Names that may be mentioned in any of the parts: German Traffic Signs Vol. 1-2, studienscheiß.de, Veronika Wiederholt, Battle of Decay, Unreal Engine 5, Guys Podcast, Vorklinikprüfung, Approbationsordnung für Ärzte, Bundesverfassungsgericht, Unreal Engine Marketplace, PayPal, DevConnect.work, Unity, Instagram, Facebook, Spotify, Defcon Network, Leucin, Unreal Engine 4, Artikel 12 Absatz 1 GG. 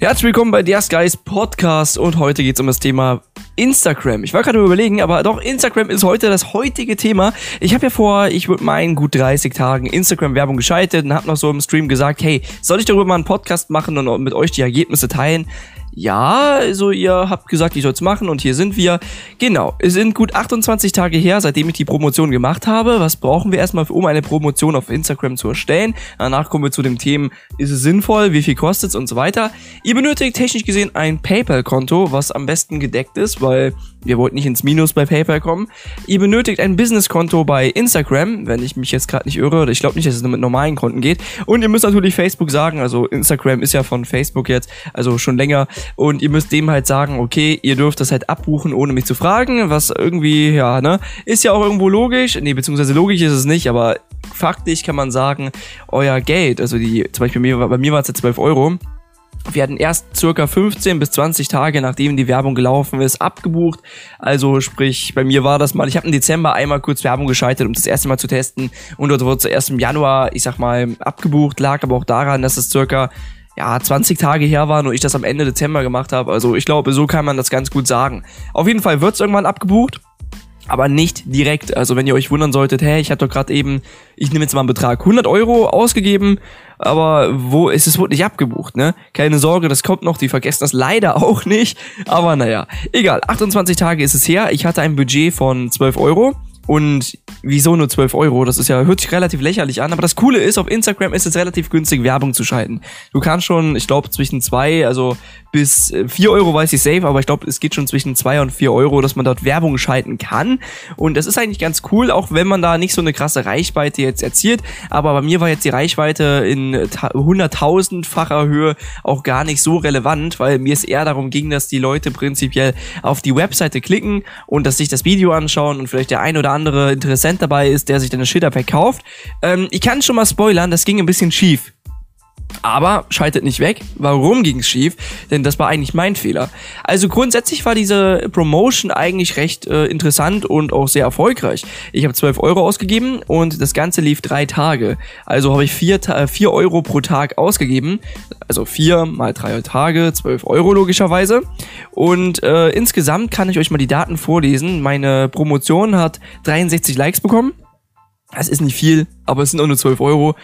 Herzlich willkommen bei der Guys Podcast und heute geht es um das Thema Instagram. Ich war gerade überlegen, aber doch, Instagram ist heute das heutige Thema. Ich habe ja vor, ich würde meinen gut 30 Tagen Instagram-Werbung geschaltet und habe noch so im Stream gesagt, hey, soll ich darüber mal einen Podcast machen und mit euch die Ergebnisse teilen? Ja, also ihr habt gesagt, ich soll es machen und hier sind wir. Genau, es sind gut 28 Tage her, seitdem ich die Promotion gemacht habe. Was brauchen wir erstmal, um eine Promotion auf Instagram zu erstellen? Danach kommen wir zu den Themen, ist es sinnvoll, wie viel kostet es und so weiter. Ihr benötigt technisch gesehen ein PayPal-Konto, was am besten gedeckt ist, weil wir wollten nicht ins Minus bei PayPal kommen. Ihr benötigt ein Business-Konto bei Instagram, wenn ich mich jetzt gerade nicht irre, oder ich glaube nicht, dass es nur mit normalen Konten geht. Und ihr müsst natürlich Facebook sagen, also Instagram ist ja von Facebook jetzt, also schon länger. Und ihr müsst dem halt sagen, okay, ihr dürft das halt abbuchen, ohne mich zu fragen, was irgendwie, ja, ne, ist ja auch irgendwo logisch, ne, beziehungsweise logisch ist es nicht, aber faktisch kann man sagen, euer Geld, also die, zum Beispiel bei mir war es ja 12 Euro, wir hatten erst circa 15 bis 20 Tage, nachdem die Werbung gelaufen ist, abgebucht. Also sprich, bei mir war das mal, ich habe im Dezember einmal kurz Werbung geschaltet, um das erste Mal zu testen und dort wurde zuerst im Januar, ich sag mal, abgebucht, lag aber auch daran, dass es circa 20 Tage her waren und ich das am Ende Dezember gemacht habe. Also ich glaube, so kann man das ganz gut sagen. Auf jeden Fall wird es irgendwann abgebucht, aber nicht direkt. Also wenn ihr euch wundern solltet, hey, ich hatte doch gerade eben, ich nehme jetzt mal einen Betrag, 100 Euro ausgegeben, aber wo ist es, wurde nicht abgebucht, ne? Keine Sorge, das kommt noch, die vergessen das leider auch nicht, aber naja, egal, 28 Tage ist es her, ich hatte ein Budget von 12 Euro. Und wieso nur 12 Euro? Das ist ja, hört sich relativ lächerlich an, aber das Coole ist, auf Instagram ist es relativ günstig, Werbung zu schalten. Du kannst schon, ich glaube, zwischen 2, also bis 4 Euro weiß ich safe, aber ich glaube, es geht schon zwischen 2 und 4 Euro, dass man dort Werbung schalten kann. Und das ist eigentlich ganz cool, auch wenn man da nicht so eine krasse Reichweite jetzt erzielt. Aber bei mir war jetzt die Reichweite in 100.000-facher Höhe auch gar nicht so relevant, weil mir es eher darum ging, dass die Leute prinzipiell auf die Webseite klicken und dass sich das Video anschauen und vielleicht der ein oder andere Interessent dabei ist, der sich dann eine Schilder verkauft. Ich kann schon mal spoilern, das ging ein bisschen schief. Aber schaltet nicht weg. Warum ging es schief? Denn das war eigentlich mein Fehler. Also grundsätzlich war diese Promotion eigentlich recht interessant und auch sehr erfolgreich. Ich habe 12 Euro ausgegeben und das Ganze lief 3 Tage. Also habe ich 4 Euro pro Tag ausgegeben. Also 4 mal 3 Tage, 12 Euro logischerweise. Und insgesamt kann ich euch mal die Daten vorlesen. Meine Promotion hat 63 Likes bekommen. Das ist nicht viel, aber es sind auch nur 12 Euro.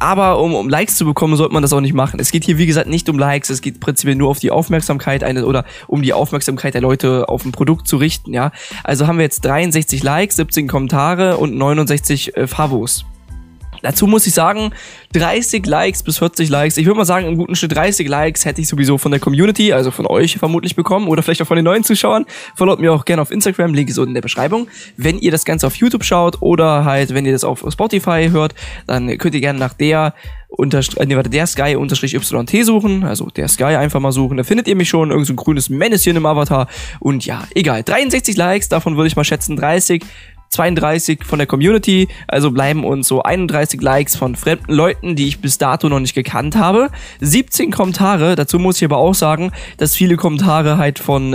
Aber um Likes zu bekommen, sollte man das auch nicht machen. Es geht hier, wie gesagt, nicht um Likes. Es geht prinzipiell nur auf die Aufmerksamkeit eines oder um die Aufmerksamkeit der Leute auf ein Produkt zu richten, ja. Also haben wir jetzt 63 Likes, 17 Kommentare und 69 Favos. Dazu muss ich sagen, 30 Likes bis 40 Likes, ich würde mal sagen, im guten Schnitt 30 Likes hätte ich sowieso von der Community, also von euch vermutlich bekommen oder vielleicht auch von den neuen Zuschauern. Folgt mir auch gerne auf Instagram, Link ist unten in der Beschreibung. Wenn ihr das Ganze auf YouTube schaut oder halt, wenn ihr das auf Spotify hört, dann könnt ihr gerne nach der Sky-YT suchen, also der Sky einfach mal suchen, da findet ihr mich schon, irgend so ein grünes Männchen im Avatar und ja, egal, 63 Likes, davon würde ich mal schätzen 30, 32 von der Community, also bleiben uns so 31 Likes von fremden Leuten, die ich bis dato noch nicht gekannt habe, 17 Kommentare, dazu muss ich aber auch sagen, dass viele Kommentare halt von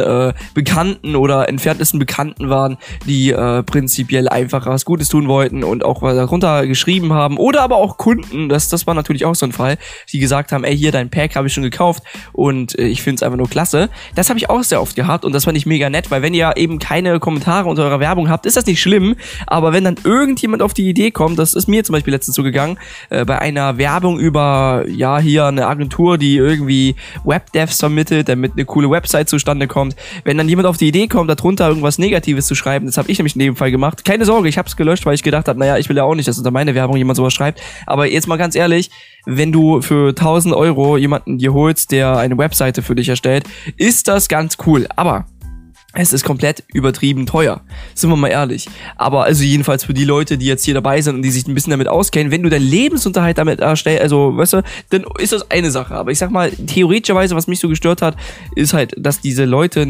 Bekannten oder entferntesten Bekannten waren, die prinzipiell einfach was Gutes tun wollten und auch was darunter geschrieben haben oder aber auch Kunden, das war natürlich auch so ein Fall, die gesagt haben, ey, hier, dein Pack habe ich schon gekauft und ich finde es einfach nur klasse. Das habe ich auch sehr oft gehabt und das fand ich mega nett, weil wenn ihr eben keine Kommentare unter eurer Werbung habt, ist das nicht schlimm. Aber wenn dann irgendjemand auf die Idee kommt, das ist mir zum Beispiel letztens so gegangen, bei einer Werbung über, ja, hier eine Agentur, die irgendwie Webdevs vermittelt, damit eine coole Website zustande kommt. Wenn dann jemand auf die Idee kommt, darunter irgendwas Negatives zu schreiben, das habe ich nämlich in dem Fall gemacht. Keine Sorge, ich habe es gelöscht, weil ich gedacht habe, naja, ich will ja auch nicht, dass unter meine Werbung jemand sowas schreibt. Aber jetzt mal ganz ehrlich, wenn du für 1000 Euro jemanden dir holst, der eine Webseite für dich erstellt, ist das ganz cool. Aber es ist komplett übertrieben teuer, sind wir mal ehrlich. Aber also jedenfalls für die Leute, die jetzt hier dabei sind und die sich ein bisschen damit auskennen, wenn du deinen Lebensunterhalt damit erstellst, also weißt du, dann ist das eine Sache. Aber ich sag mal, theoretischerweise, was mich so gestört hat, ist halt, dass diese Leute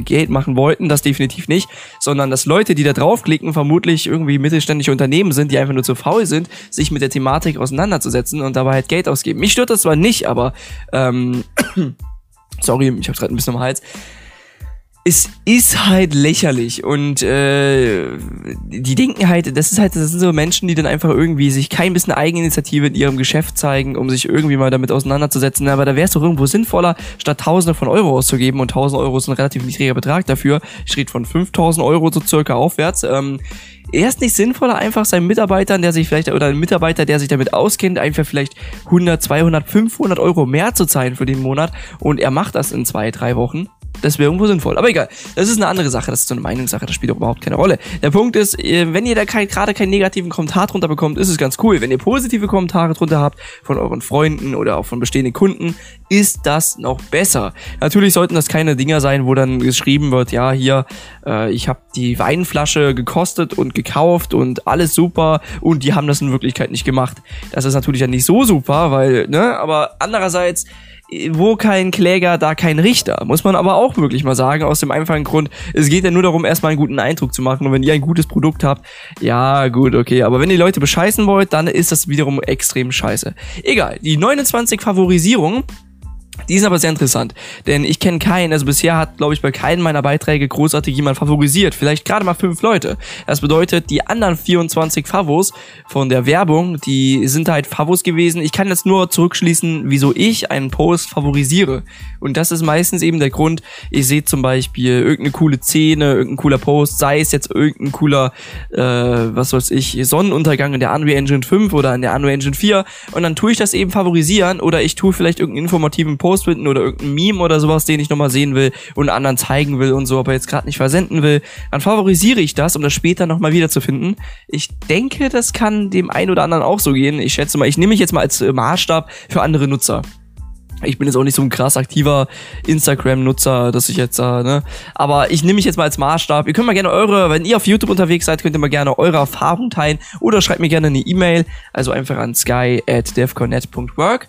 Geld machen wollten, das definitiv nicht, sondern dass Leute, die da draufklicken, vermutlich irgendwie mittelständische Unternehmen sind, die einfach nur zu faul sind, sich mit der Thematik auseinanderzusetzen und dabei halt Geld ausgeben. Mich stört das zwar nicht, aber sorry, ich hab's gerade ein bisschen am Hals. es ist halt lächerlich und die denken halt, das sind so Menschen, die dann einfach irgendwie sich kein bisschen Eigeninitiative in ihrem Geschäft zeigen, um sich irgendwie mal damit auseinanderzusetzen, aber da wäre es doch irgendwo sinnvoller, statt Tausende von Euro auszugeben, und 1.000 Euro ist ein relativ niedriger Betrag dafür, ich rede von 5.000 Euro so circa aufwärts, erst nicht sinnvoller, einfach seinen Mitarbeitern, der sich vielleicht, oder einen Mitarbeiter, der sich damit auskennt, einfach vielleicht 100, 200, 500 Euro mehr zu zahlen für den Monat, und er macht das in 2-3 Wochen. Das wäre irgendwo sinnvoll. Aber egal, das ist eine andere Sache. Das ist so eine Meinungssache, das spielt doch überhaupt keine Rolle. Der Punkt ist, wenn ihr da gerade keinen negativen Kommentar drunter bekommt, ist es ganz cool. Wenn ihr positive Kommentare drunter habt, von euren Freunden oder auch von bestehenden Kunden, ist das noch besser. Natürlich sollten das keine Dinger sein, wo dann geschrieben wird, ja, hier, ich habe die Weinflasche gekostet und gekauft und alles super und die haben das in Wirklichkeit nicht gemacht. Das ist natürlich dann nicht so super, weil, ne, aber andererseits, wo kein Kläger, da kein Richter. Muss man aber auch wirklich mal sagen, aus dem einfachen Grund, es geht ja nur darum, erstmal einen guten Eindruck zu machen, und wenn ihr ein gutes Produkt habt, ja gut, okay, aber wenn ihr Leute bescheißen wollt, dann ist das wiederum extrem scheiße. Egal, die 29 Favorisierungen, die sind aber sehr interessant, denn ich kenne keinen, also bisher hat, glaube ich, bei keinem meiner Beiträge großartig jemand favorisiert, vielleicht gerade mal 5 Leute. Das bedeutet, die anderen 24 Favos von der Werbung, die sind halt Favos gewesen. Ich kann jetzt nur zurückschließen, wieso ich einen Post favorisiere, und das ist meistens eben der Grund, ich sehe zum Beispiel irgendeine coole Szene, irgendein cooler Post, sei es jetzt irgendein cooler, was weiß ich, Sonnenuntergang in der Unreal Engine 5 oder in der Unreal Engine 4, und dann tue ich das eben favorisieren, oder ich tue vielleicht irgendeinen informativen Post finden oder irgendein Meme oder sowas, den ich nochmal sehen will und anderen zeigen will und so, aber jetzt gerade nicht versenden will, dann favorisiere ich das, um das später nochmal wiederzufinden. Ich denke, das kann dem einen oder anderen auch so gehen. Ich schätze mal, ich nehme mich jetzt mal als Maßstab für andere Nutzer. Ich bin jetzt auch nicht so ein krass aktiver Instagram-Nutzer, dass ich jetzt, ne, aber ich nehme mich jetzt mal als Maßstab. Ihr könnt mal gerne wenn ihr auf YouTube unterwegs seid, könnt ihr mal gerne eure Erfahrung teilen oder schreibt mir gerne eine E-Mail, also einfach an sky@devconnect.work,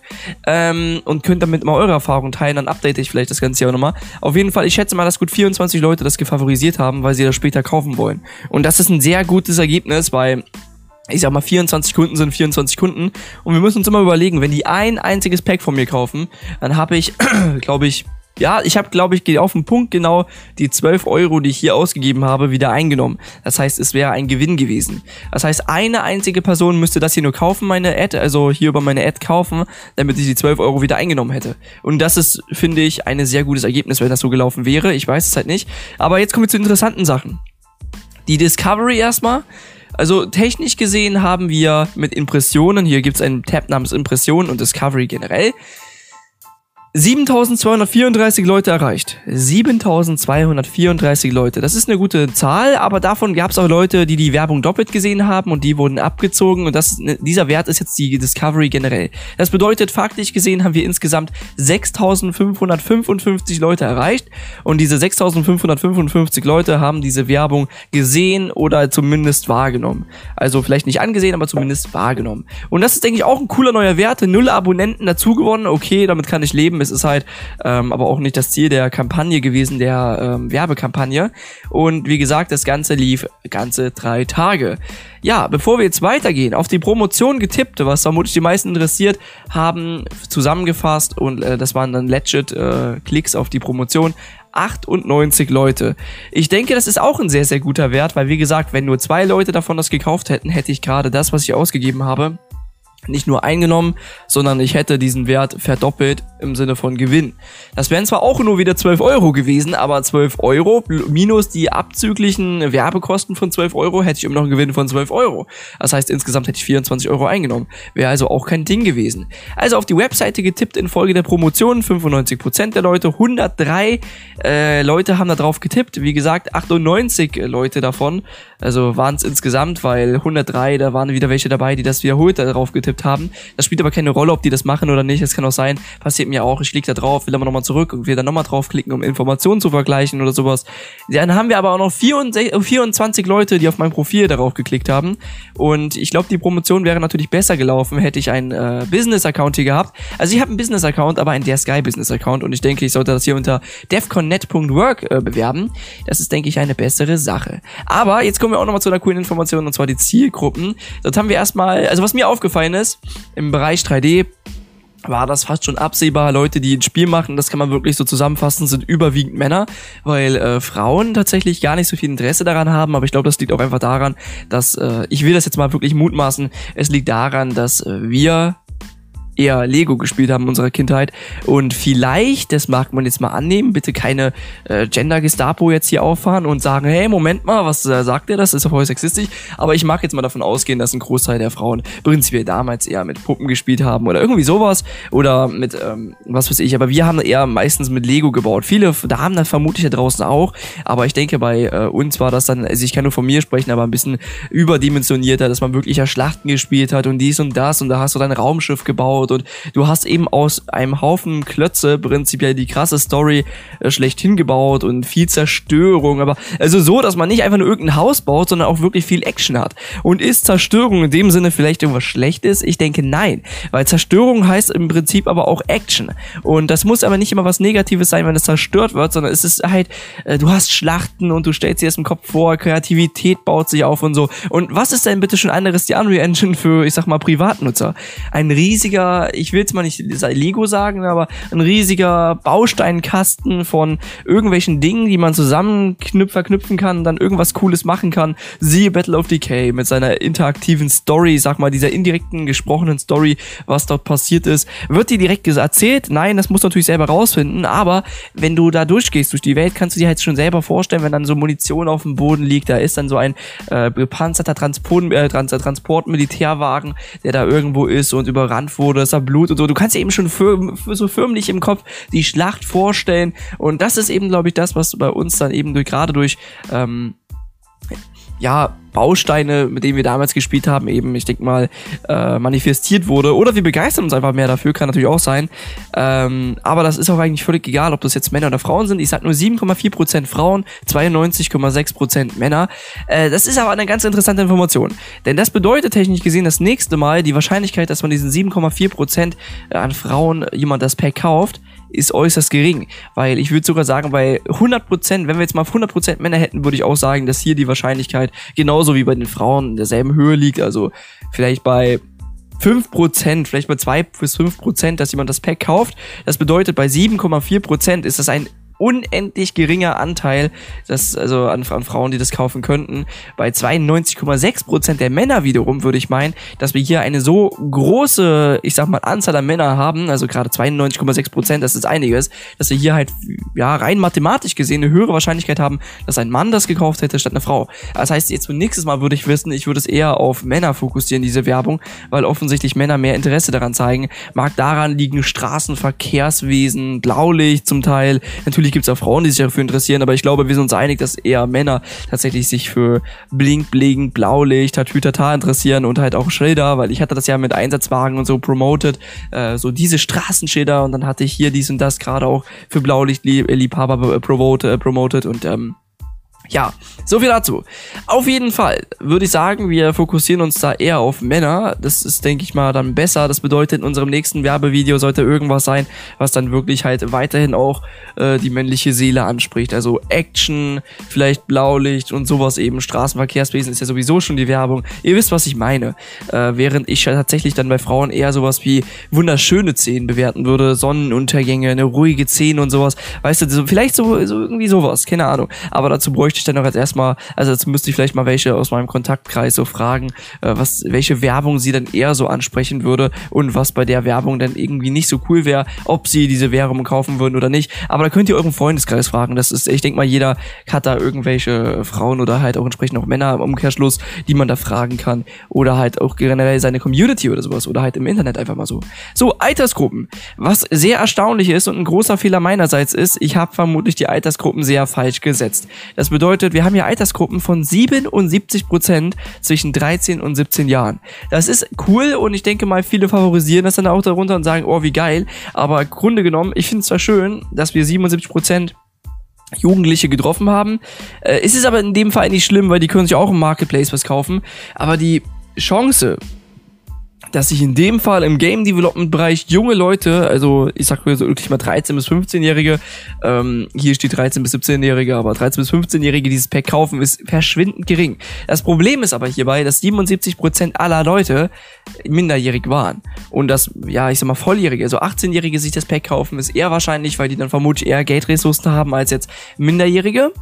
und könnt damit mal eure Erfahrung teilen, dann update ich vielleicht das Ganze auch nochmal. Auf jeden Fall, ich schätze mal, dass gut 24 Leute das gefavorisiert haben, weil sie das später kaufen wollen. Und das ist ein sehr gutes Ergebnis, weil, ich sag mal, 24 Kunden sind 24 Kunden und wir müssen uns immer überlegen, wenn die ein einziges Pack von mir kaufen, dann habe ich, glaube ich, auf den Punkt genau die 12 Euro, die ich hier ausgegeben habe, wieder eingenommen. Das heißt, es wäre ein Gewinn gewesen. Das heißt, eine einzige Person müsste das hier nur kaufen, meine Ad, also hier über meine Ad kaufen, damit ich die 12 Euro wieder eingenommen hätte. Und das ist, finde ich, ein sehr gutes Ergebnis, wenn das so gelaufen wäre. Ich weiß es halt nicht. Aber jetzt kommen wir zu interessanten Sachen. Die Discovery erstmal. Also technisch gesehen haben wir mit Impressionen, hier gibt es einen Tab namens Impressionen und Discovery generell, 7.234 Leute erreicht. 7.234 Leute, das ist eine gute Zahl, aber davon gab es auch Leute, die die Werbung doppelt gesehen haben und die wurden abgezogen, und dieser Wert ist jetzt die Discovery generell. Das bedeutet, faktisch gesehen haben wir insgesamt 6.555 Leute erreicht, und diese 6.555 Leute haben diese Werbung gesehen oder zumindest wahrgenommen. Also vielleicht nicht angesehen, aber zumindest wahrgenommen. Und das ist, denke ich, auch ein cooler neuer Wert. 0 Abonnenten dazu gewonnen, okay, damit kann ich leben. Es ist halt aber auch nicht das Ziel der Kampagne gewesen, der Werbekampagne. Und wie gesagt, das Ganze lief ganze 3 Tage. Ja, bevor wir jetzt weitergehen, auf die Promotion getippt, was vermutlich die meisten interessiert, haben zusammengefasst, und das waren dann legit Klicks auf die Promotion, 98 Leute. Ich denke, das ist auch ein sehr, sehr guter Wert, weil wie gesagt, wenn nur 2 Leute davon das gekauft hätten, hätte ich gerade das, was ich ausgegeben habe, nicht nur eingenommen, sondern ich hätte diesen Wert verdoppelt im Sinne von Gewinn. Das wären zwar auch nur wieder 12 Euro gewesen, aber 12 Euro minus die abzüglichen Werbekosten von 12 Euro hätte ich immer noch einen Gewinn von 12 Euro. Das heißt, insgesamt hätte ich 24 Euro eingenommen. Wäre also auch kein Ding gewesen. Also auf die Webseite getippt infolge der Promotion, 95% der Leute, 103 Leute haben da drauf getippt. Wie gesagt, 98 Leute davon, also waren es insgesamt, weil 103, da waren wieder welche dabei, die das wiederholt da drauf getippt haben. Das spielt aber keine Rolle, ob die das machen oder nicht. Das kann auch sein, passiert mir auch. Ich klicke da drauf, will aber nochmal zurück und will dann nochmal draufklicken, um Informationen zu vergleichen oder sowas. Dann haben wir aber auch noch 24 Leute, die auf mein Profil darauf geklickt haben. Und ich glaube, die Promotion wäre natürlich besser gelaufen, hätte ich einen Business-Account hier gehabt. Also ich habe einen Business-Account, aber einen der Sky-Business-Account, und ich denke, ich sollte das hier unter DevConnect.work bewerben. Das ist, denke ich, eine bessere Sache. Aber jetzt kommen wir auch nochmal zu einer coolen Information, und zwar die Zielgruppen. Dort haben wir erstmal, also was mir aufgefallen ist, im Bereich 3D war das fast schon absehbar. Leute, die ein Spiel machen, das kann man wirklich so zusammenfassen, sind überwiegend Männer, weil Frauen tatsächlich gar nicht so viel Interesse daran haben, aber ich glaube, das liegt auch einfach daran, dass, ich will das jetzt mal wirklich mutmaßen, es liegt daran, dass wir eher Lego gespielt haben in unserer Kindheit und vielleicht, das mag man jetzt mal annehmen, bitte keine Gender-Gestapo jetzt hier auffahren und sagen, hey, Moment mal, was sagt ihr, das ist ja voll sexistisch, aber ich mag jetzt mal davon ausgehen, dass ein Großteil der Frauen prinzipiell damals eher mit Puppen gespielt haben oder irgendwie sowas oder mit, was weiß ich, aber wir haben eher meistens mit Lego gebaut. Viele da haben das vermutlich da draußen auch, aber ich denke, bei uns war das dann, also ich kann nur von mir sprechen, aber ein bisschen überdimensionierter, dass man wirklich ja Schlachten gespielt hat und dies und das und da hast du dein Raumschiff gebaut und du hast eben aus einem Haufen Klötze prinzipiell die krasse Story schlechthin gebaut und viel Zerstörung, aber also so, dass man nicht einfach nur irgendein Haus baut, sondern auch wirklich viel Action hat. Und ist Zerstörung in dem Sinne vielleicht irgendwas Schlechtes? Ich denke nein, weil Zerstörung heißt im Prinzip aber auch Action und das muss aber nicht immer was Negatives sein, wenn es zerstört wird, sondern es ist halt, du hast Schlachten und du stellst dir das im Kopf vor, Kreativität baut sich auf und so. Und was ist denn bitte schon anderes die Unreal Engine für, ich sag mal, Privatnutzer? Ein riesiger, ich will es mal nicht Lego sagen, aber ein riesiger Bausteinkasten von irgendwelchen Dingen, die man zusammen verknüpfen kann und dann irgendwas Cooles machen kann. Siehe Battle of Decay mit seiner interaktiven Story, sag mal, dieser indirekten, gesprochenen Story, was dort passiert ist. Wird dir direkt erzählt? Nein, das musst du natürlich selber rausfinden, aber wenn du da durchgehst durch die Welt, kannst du dir jetzt schon selber vorstellen, wenn dann so Munition auf dem Boden liegt, da ist dann so ein gepanzerter Transportmilitärwagen, der da irgendwo ist und überrannt wurde, dass da Blut und so. Du kannst dir eben schon so förmlich im Kopf die Schlacht vorstellen und das ist eben, glaube ich, das, was bei uns dann eben durch Bausteine, mit denen wir damals gespielt haben, eben, ich denke mal, manifestiert wurde. Oder wir begeistern uns einfach mehr dafür, kann natürlich auch sein. Aber das ist auch eigentlich völlig egal, ob das jetzt Männer oder Frauen sind. Ich sag nur 7,4% Frauen, 92,6% Männer. Das ist aber eine ganz interessante Information. Denn das bedeutet technisch gesehen, das nächste Mal, die Wahrscheinlichkeit, dass man diesen 7,4% an Frauen jemand das Pack kauft, ist äußerst gering, weil ich würde sogar sagen, bei 100%, wenn wir jetzt mal 100% Männer hätten, würde ich auch sagen, dass hier die Wahrscheinlichkeit genauso wie bei den Frauen in derselben Höhe liegt, also vielleicht bei 5%, vielleicht bei 2-5%, dass jemand das Pack kauft. Das bedeutet, bei 7,4% ist das ein unendlich geringer Anteil, das, also an Frauen, die das kaufen könnten. Bei 92,6% der Männer wiederum würde ich meinen, dass wir hier eine so große, ich sag mal, Anzahl an Männer haben, also gerade 92,6%, das ist einiges, dass wir hier halt, ja, rein mathematisch gesehen eine höhere Wahrscheinlichkeit haben, dass ein Mann das gekauft hätte statt eine Frau. Das heißt, jetzt zum nächsten Mal würde ich wissen, ich würde es eher auf Männer fokussieren, diese Werbung, weil offensichtlich Männer mehr Interesse daran zeigen. Mag daran liegen, Straßen, Verkehrswesen, Blaulicht zum Teil, natürlich gibt es auch Frauen, die sich dafür interessieren, aber ich glaube, wir sind uns einig, dass eher Männer tatsächlich sich für Blink, Blaulicht, Tatütata interessieren und halt auch Schilder, weil ich hatte das ja mit Einsatzwagen und so promoted, so diese Straßenschilder und dann hatte ich hier dies und das gerade auch für Blaulichtliebhaber promoted und ja, so viel dazu. Auf jeden Fall würde ich sagen, wir fokussieren uns da eher auf Männer. Das ist, denke ich mal, dann besser. Das bedeutet, in unserem nächsten Werbevideo sollte irgendwas sein, was dann wirklich halt weiterhin auch die männliche Seele anspricht. Also Action, vielleicht Blaulicht und sowas eben. Straßenverkehrswesen ist ja sowieso schon die Werbung. Ihr wisst, was ich meine. Während ich ja tatsächlich dann bei Frauen eher sowas wie wunderschöne Szenen bewerten würde. Sonnenuntergänge, eine ruhige Szene und sowas. Weißt du, so, vielleicht so irgendwie sowas. Keine Ahnung. Aber dazu bräuchte ich dann noch als erstmal, also jetzt müsste ich vielleicht mal welche aus meinem Kontaktkreis so fragen, welche Werbung sie dann eher so ansprechen würde und was bei der Werbung dann irgendwie nicht so cool wäre, ob sie diese Werbung kaufen würden oder nicht. Aber da könnt ihr euren Freundeskreis fragen. Das ist, ich denke mal, jeder hat da irgendwelche Frauen oder halt auch entsprechend auch Männer im Umkehrschluss, die man da fragen kann. Oder halt auch generell seine Community oder sowas. Oder halt im Internet einfach mal so. So, Altersgruppen. Was sehr erstaunlich ist und ein großer Fehler meinerseits ist, ich habe vermutlich die Altersgruppen sehr falsch gesetzt. Das bedeutet, wir haben hier Altersgruppen von 77% zwischen 13 und 17 Jahren. Das ist cool und ich denke mal, viele favorisieren das dann auch darunter und sagen, oh, wie geil. Aber im Grunde genommen, ich finde es zwar schön, dass wir 77% Jugendliche getroffen haben. Es ist aber in dem Fall nicht schlimm, weil die können sich auch im Marketplace was kaufen. Aber die Chance, dass sich in dem Fall im Game-Development-Bereich junge Leute, also ich sag mal so wirklich mal 13- bis 15-Jährige, hier steht 13- bis 17-Jährige, aber 13- bis 15-Jährige, die dieses Pack kaufen, ist verschwindend gering. Das Problem ist aber hierbei, dass 77% aller Leute minderjährig waren. Und dass, ja, ich sag mal Volljährige, also 18-Jährige sich das Pack kaufen, ist eher wahrscheinlich, weil die dann vermutlich eher Geldressourcen haben als jetzt Minderjährige.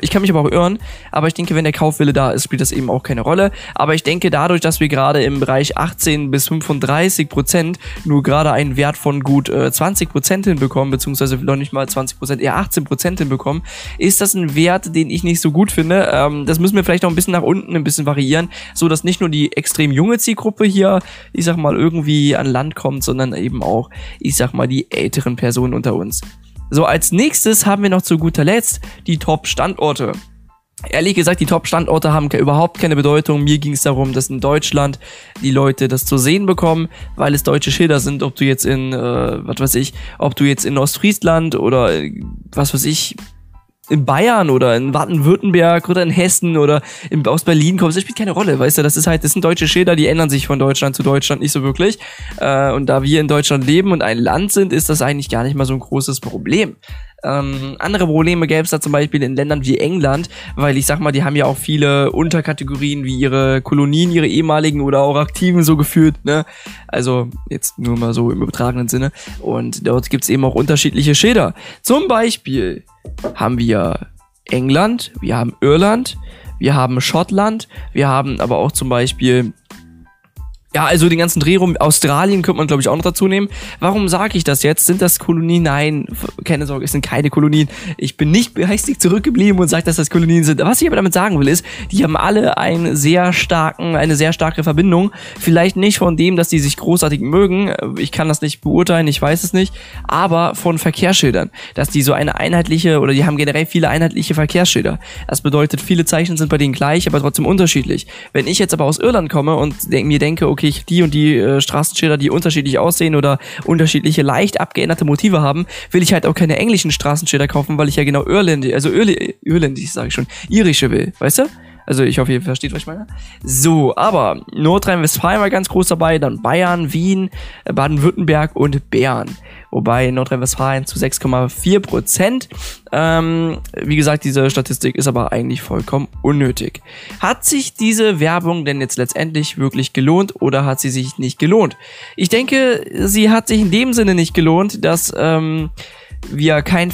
Ich kann mich aber auch irren, aber ich denke, wenn der Kaufwille da ist, spielt das eben auch keine Rolle. Aber ich denke, dadurch, dass wir gerade im Bereich 18 bis 35% nur gerade einen Wert von gut 20% hinbekommen, beziehungsweise noch nicht mal 20%, eher 18% hinbekommen, ist das ein Wert, den ich nicht so gut finde. Das müssen wir vielleicht noch ein bisschen nach unten, ein bisschen variieren, so dass nicht nur die extrem junge Zielgruppe hier, ich sag mal, irgendwie an Land kommt, sondern eben auch, ich sag mal, die älteren Personen unter uns. So, als nächstes haben wir noch zu guter Letzt die Top-Standorte. Ehrlich gesagt, die Top-Standorte haben überhaupt keine Bedeutung. Mir ging es darum, dass in Deutschland die Leute das zu sehen bekommen, weil es deutsche Schilder sind, ob du jetzt in, ob du jetzt in Ostfriesland oder was weiß ich, in Bayern oder in Baden-Württemberg oder in Hessen oder aus Berlin kommst, das spielt keine Rolle, weißt du, das ist halt, das sind deutsche Schilder, die ändern sich von Deutschland zu Deutschland nicht so wirklich, und da wir in Deutschland leben und ein Land sind, ist das eigentlich gar nicht mal so ein großes Problem. Andere Probleme gäbe es da zum Beispiel in Ländern wie England, weil ich sag mal, die haben ja auch viele Unterkategorien wie ihre Kolonien, ihre ehemaligen oder auch aktiven so geführt, ne? Also jetzt nur mal so im übertragenen Sinne. Und dort gibt's eben auch unterschiedliche Schilder. Zum Beispiel haben wir England, wir haben Irland, wir haben Schottland, wir haben aber auch zum Beispiel... Ja, also den ganzen Dreh rum, Australien könnte man, glaube ich, auch noch dazu nehmen. Warum sage ich das jetzt? Sind das Kolonien? Nein, keine Sorge, es sind keine Kolonien. Ich bin nicht geistig zurückgeblieben und sage, dass das Kolonien sind. Was ich aber damit sagen will, ist, die haben alle einen sehr starken, eine sehr starke Verbindung. Vielleicht nicht von dem, dass die sich großartig mögen. Ich kann das nicht beurteilen, ich weiß es nicht. Aber von Verkehrsschildern. Dass die so eine einheitliche, oder die haben generell viele einheitliche Verkehrsschilder. Das bedeutet, viele Zeichen sind bei denen gleich, aber trotzdem unterschiedlich. Wenn ich jetzt aber aus Irland komme und mir denke, okay, die und die Straßenschilder, die unterschiedlich aussehen oder unterschiedliche, leicht abgeänderte Motive haben, will ich halt auch keine englischen Straßenschilder kaufen, weil ich ja genau irische will, weißt du? Also ich hoffe, ihr versteht, was ich meine. So, aber Nordrhein-Westfalen war ganz groß dabei, dann Bayern, Wien, Baden-Württemberg und Bern. Wobei Nordrhein-Westfalen zu 6,4%. Wie gesagt, diese Statistik ist aber eigentlich vollkommen unnötig. Hat sich diese Werbung denn jetzt letztendlich wirklich gelohnt oder hat sie sich nicht gelohnt? Ich denke, sie hat sich in dem Sinne nicht gelohnt, dass... wir keinen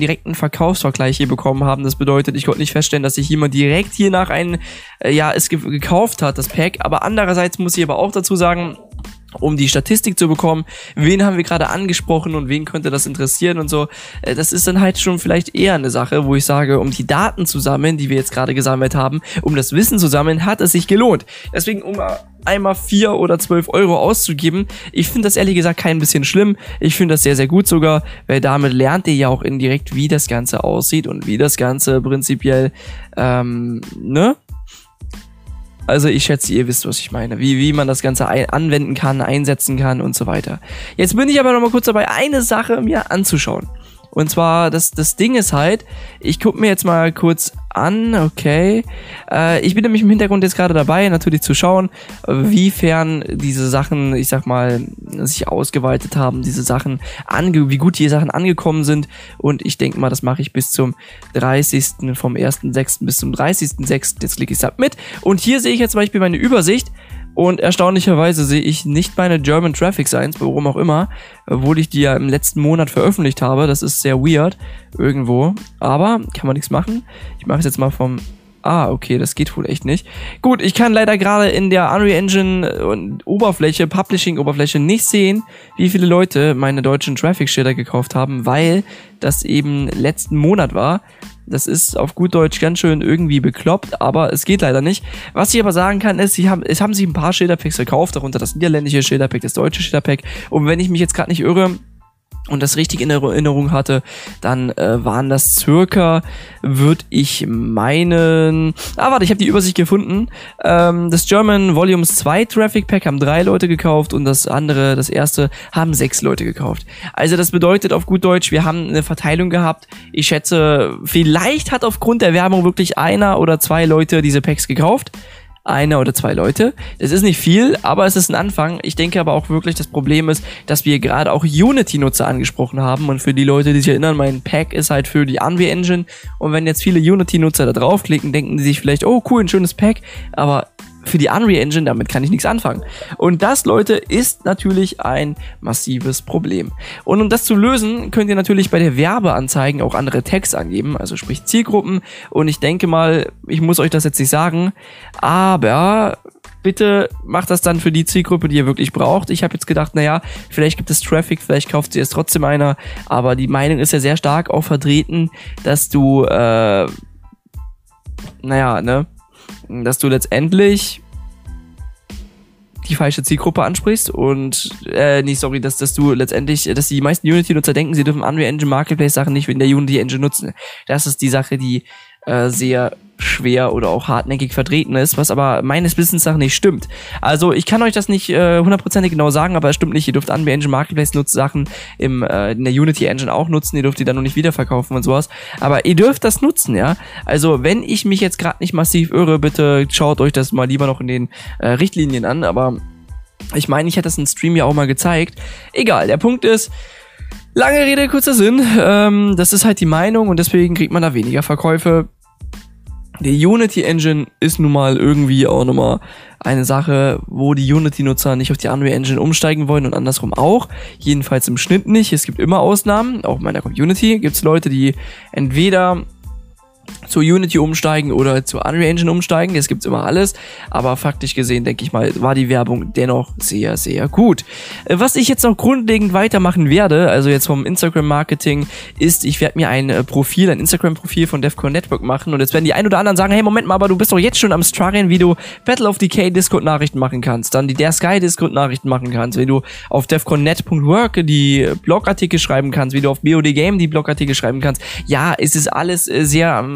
direkten Verkaufsvergleich hier bekommen haben. Das bedeutet, ich konnte nicht feststellen, dass sich jemand direkt hier nach einem, es gekauft hat, das Pack. Aber andererseits muss ich aber auch dazu sagen, um die Statistik zu bekommen, wen haben wir gerade angesprochen und wen könnte das interessieren und so. Das ist dann halt schon vielleicht eher eine Sache, wo ich sage, um die Daten zu sammeln, die wir jetzt gerade gesammelt haben, um das Wissen zu sammeln, hat es sich gelohnt. Deswegen, um einmal 4 oder 12 Euro auszugeben, ich finde das ehrlich gesagt kein bisschen schlimm. Ich finde das sehr, sehr gut sogar, weil damit lernt ihr ja auch indirekt, wie das Ganze aussieht und wie das Ganze prinzipiell, ne? Also ich schätze, ihr wisst, was ich meine, wie man das Ganze anwenden kann, einsetzen kann und so weiter. Jetzt bin ich aber nochmal kurz dabei, eine Sache mir anzuschauen. Und zwar, das Ding ist halt, ich gucke mir jetzt mal kurz an, okay. Ich bin nämlich im Hintergrund jetzt gerade dabei, natürlich zu schauen, wiefern diese Sachen, ich sag mal, sich ausgeweitet haben, wie gut die Sachen angekommen sind. Und ich denke mal, das mache ich bis zum 30. vom 1.6. bis zum 30.6. Jetzt klicke ich Submit. Und hier sehe ich jetzt zum Beispiel meine Übersicht. Und erstaunlicherweise sehe ich nicht meine German Traffic Signs, warum auch immer, obwohl ich die ja im letzten Monat veröffentlicht habe. Das ist sehr weird irgendwo, aber kann man nichts machen. Ich mache es jetzt mal vom... Ah, okay, das geht wohl echt nicht. Gut, ich kann leider gerade in der Unreal Engine Oberfläche, Publishing-Oberfläche nicht sehen, wie viele Leute meine deutschen Traffic-Schilder gekauft haben, weil das eben letzten Monat war. Das ist auf gut Deutsch ganz schön irgendwie bekloppt, aber es geht leider nicht. Was ich aber sagen kann, ist, es haben sich ein paar Schilderpacks verkauft, darunter das niederländische Schilderpack, das deutsche Schilderpack. Und wenn ich mich jetzt gerade nicht irre und das richtig in Erinnerung hatte, dann waren das circa, würde ich meinen... Ah, warte, ich habe die Übersicht gefunden. Das German Volume 2 Traffic Pack haben 3 Leute gekauft und das erste, haben 6 Leute gekauft. Also das bedeutet auf gut Deutsch, wir haben eine Verteilung gehabt. Ich schätze, vielleicht hat aufgrund der Werbung wirklich einer oder zwei Leute diese Packs gekauft. einer oder zwei Leute. Das ist nicht viel, aber es ist ein Anfang. Ich denke aber auch wirklich, das Problem ist, dass wir gerade auch Unity-Nutzer angesprochen haben. Und für die Leute, die sich erinnern, mein Pack ist halt für die Unreal Engine. Und wenn jetzt viele Unity-Nutzer da draufklicken, denken die sich vielleicht, oh cool, ein schönes Pack. Aber für die Unreal Engine, damit kann ich nichts anfangen. Und das, Leute, ist natürlich ein massives Problem. Und um das zu lösen, könnt ihr natürlich bei der Werbeanzeigen auch andere Tags angeben, also sprich Zielgruppen. Und ich denke mal, ich muss euch das jetzt nicht sagen, aber bitte macht das dann für die Zielgruppe, die ihr wirklich braucht. Ich habe jetzt gedacht, naja, vielleicht gibt es Traffic, vielleicht kauft sie es trotzdem einer. Aber die Meinung ist ja sehr stark auch vertreten, dass du, dass du letztendlich die falsche Zielgruppe ansprichst und dass die meisten Unity-Nutzer denken, sie dürfen Unreal Engine Marketplace-Sachen nicht in der Unity Engine nutzen. Das ist die Sache, die sehr schwer oder auch hartnäckig vertreten ist, was aber meines Wissens nach nicht stimmt. Also ich kann euch das nicht hundertprozentig genau sagen, aber es stimmt nicht. Ihr dürft Unreal Engine Marketplace nutzen, Sachen in der Unity Engine auch nutzen. Ihr dürft die dann noch nicht wiederverkaufen und sowas. Aber ihr dürft das nutzen, ja. Also wenn ich mich jetzt gerade nicht massiv irre, bitte schaut euch das mal lieber noch in den Richtlinien an. Aber ich meine, ich hätte das im Stream ja auch mal gezeigt. Egal, der Punkt ist, lange Rede, kurzer Sinn. Das ist halt die Meinung und deswegen kriegt man da weniger Verkäufe. Die Unity Engine ist nun mal irgendwie auch nochmal eine Sache, wo die Unity-Nutzer nicht auf die Unreal Engine umsteigen wollen und andersrum auch. Jedenfalls im Schnitt nicht. Es gibt immer Ausnahmen. Auch in meiner Community gibt es Leute, die entweder zu Unity umsteigen oder zu Unreal Engine umsteigen. Das gibt's immer alles. Aber faktisch gesehen, denke ich mal, war die Werbung dennoch sehr, sehr gut. Was ich jetzt noch grundlegend weitermachen werde, also jetzt vom Instagram-Marketing, ist, ich werde mir ein Instagram-Profil von Defcon Network machen. Und jetzt werden die ein oder anderen sagen, hey, Moment mal, aber du bist doch jetzt schon am struggeln, wie du Battle of Decay Discord-Nachrichten machen kannst, dann die Der Sky Discord-Nachrichten machen kannst, wie du auf DevConnect.work die Blogartikel schreiben kannst, wie du auf BOD Game die Blogartikel schreiben kannst. Ja, es ist alles sehr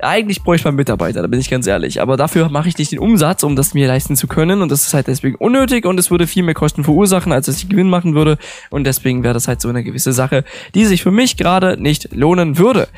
eigentlich bräuchte man Mitarbeiter, da bin ich ganz ehrlich, aber dafür mache ich nicht den Umsatz, um das mir leisten zu können und das ist halt deswegen unnötig und es würde viel mehr Kosten verursachen, als dass ich Gewinn machen würde und deswegen wäre das halt so eine gewisse Sache, die sich für mich gerade nicht lohnen würde.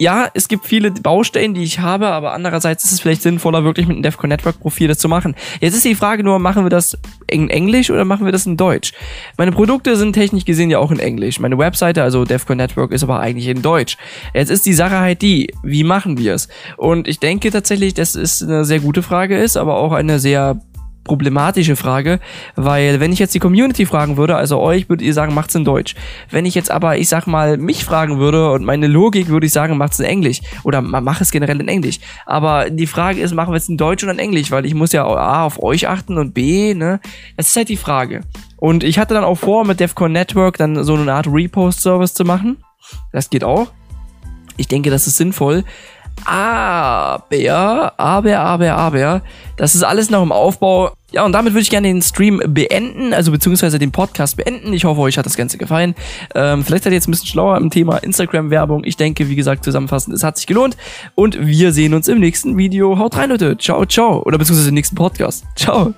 Ja, es gibt viele Baustellen, die ich habe, aber andererseits ist es vielleicht sinnvoller, wirklich mit einem Defcon Network Profil das zu machen. Jetzt ist die Frage nur, machen wir das in Englisch oder machen wir das in Deutsch? Meine Produkte sind technisch gesehen ja auch in Englisch. Meine Webseite, also Defcon Network, ist aber eigentlich in Deutsch. Jetzt ist die Sache halt die, wie machen wir es? Und ich denke tatsächlich, dass es eine sehr gute Frage ist, aber auch eine sehr problematische Frage, weil wenn ich jetzt die Community fragen würde, also euch, würdet ihr sagen, macht's in Deutsch. Wenn ich jetzt aber, ich sag mal, mich fragen würde und meine Logik, würde ich sagen, macht's in Englisch oder mach es generell in Englisch. Aber die Frage ist, machen wir es in Deutsch oder in Englisch, weil ich muss ja A, auf euch achten und B, ne? Das ist halt die Frage. Und ich hatte dann auch vor, mit Defcon Network dann so eine Art Repost-Service zu machen. Das geht auch. Ich denke, das ist sinnvoll. Aber, das ist alles noch im Aufbau. Ja, und damit würde ich gerne den Stream beenden, also beziehungsweise den Podcast beenden. Ich hoffe, euch hat das Ganze gefallen. Vielleicht seid ihr jetzt ein bisschen schlauer im Thema Instagram-Werbung. Ich denke, wie gesagt, zusammenfassend, es hat sich gelohnt. Und wir sehen uns im nächsten Video. Haut rein, Leute. Ciao, ciao. Oder beziehungsweise im nächsten Podcast. Ciao.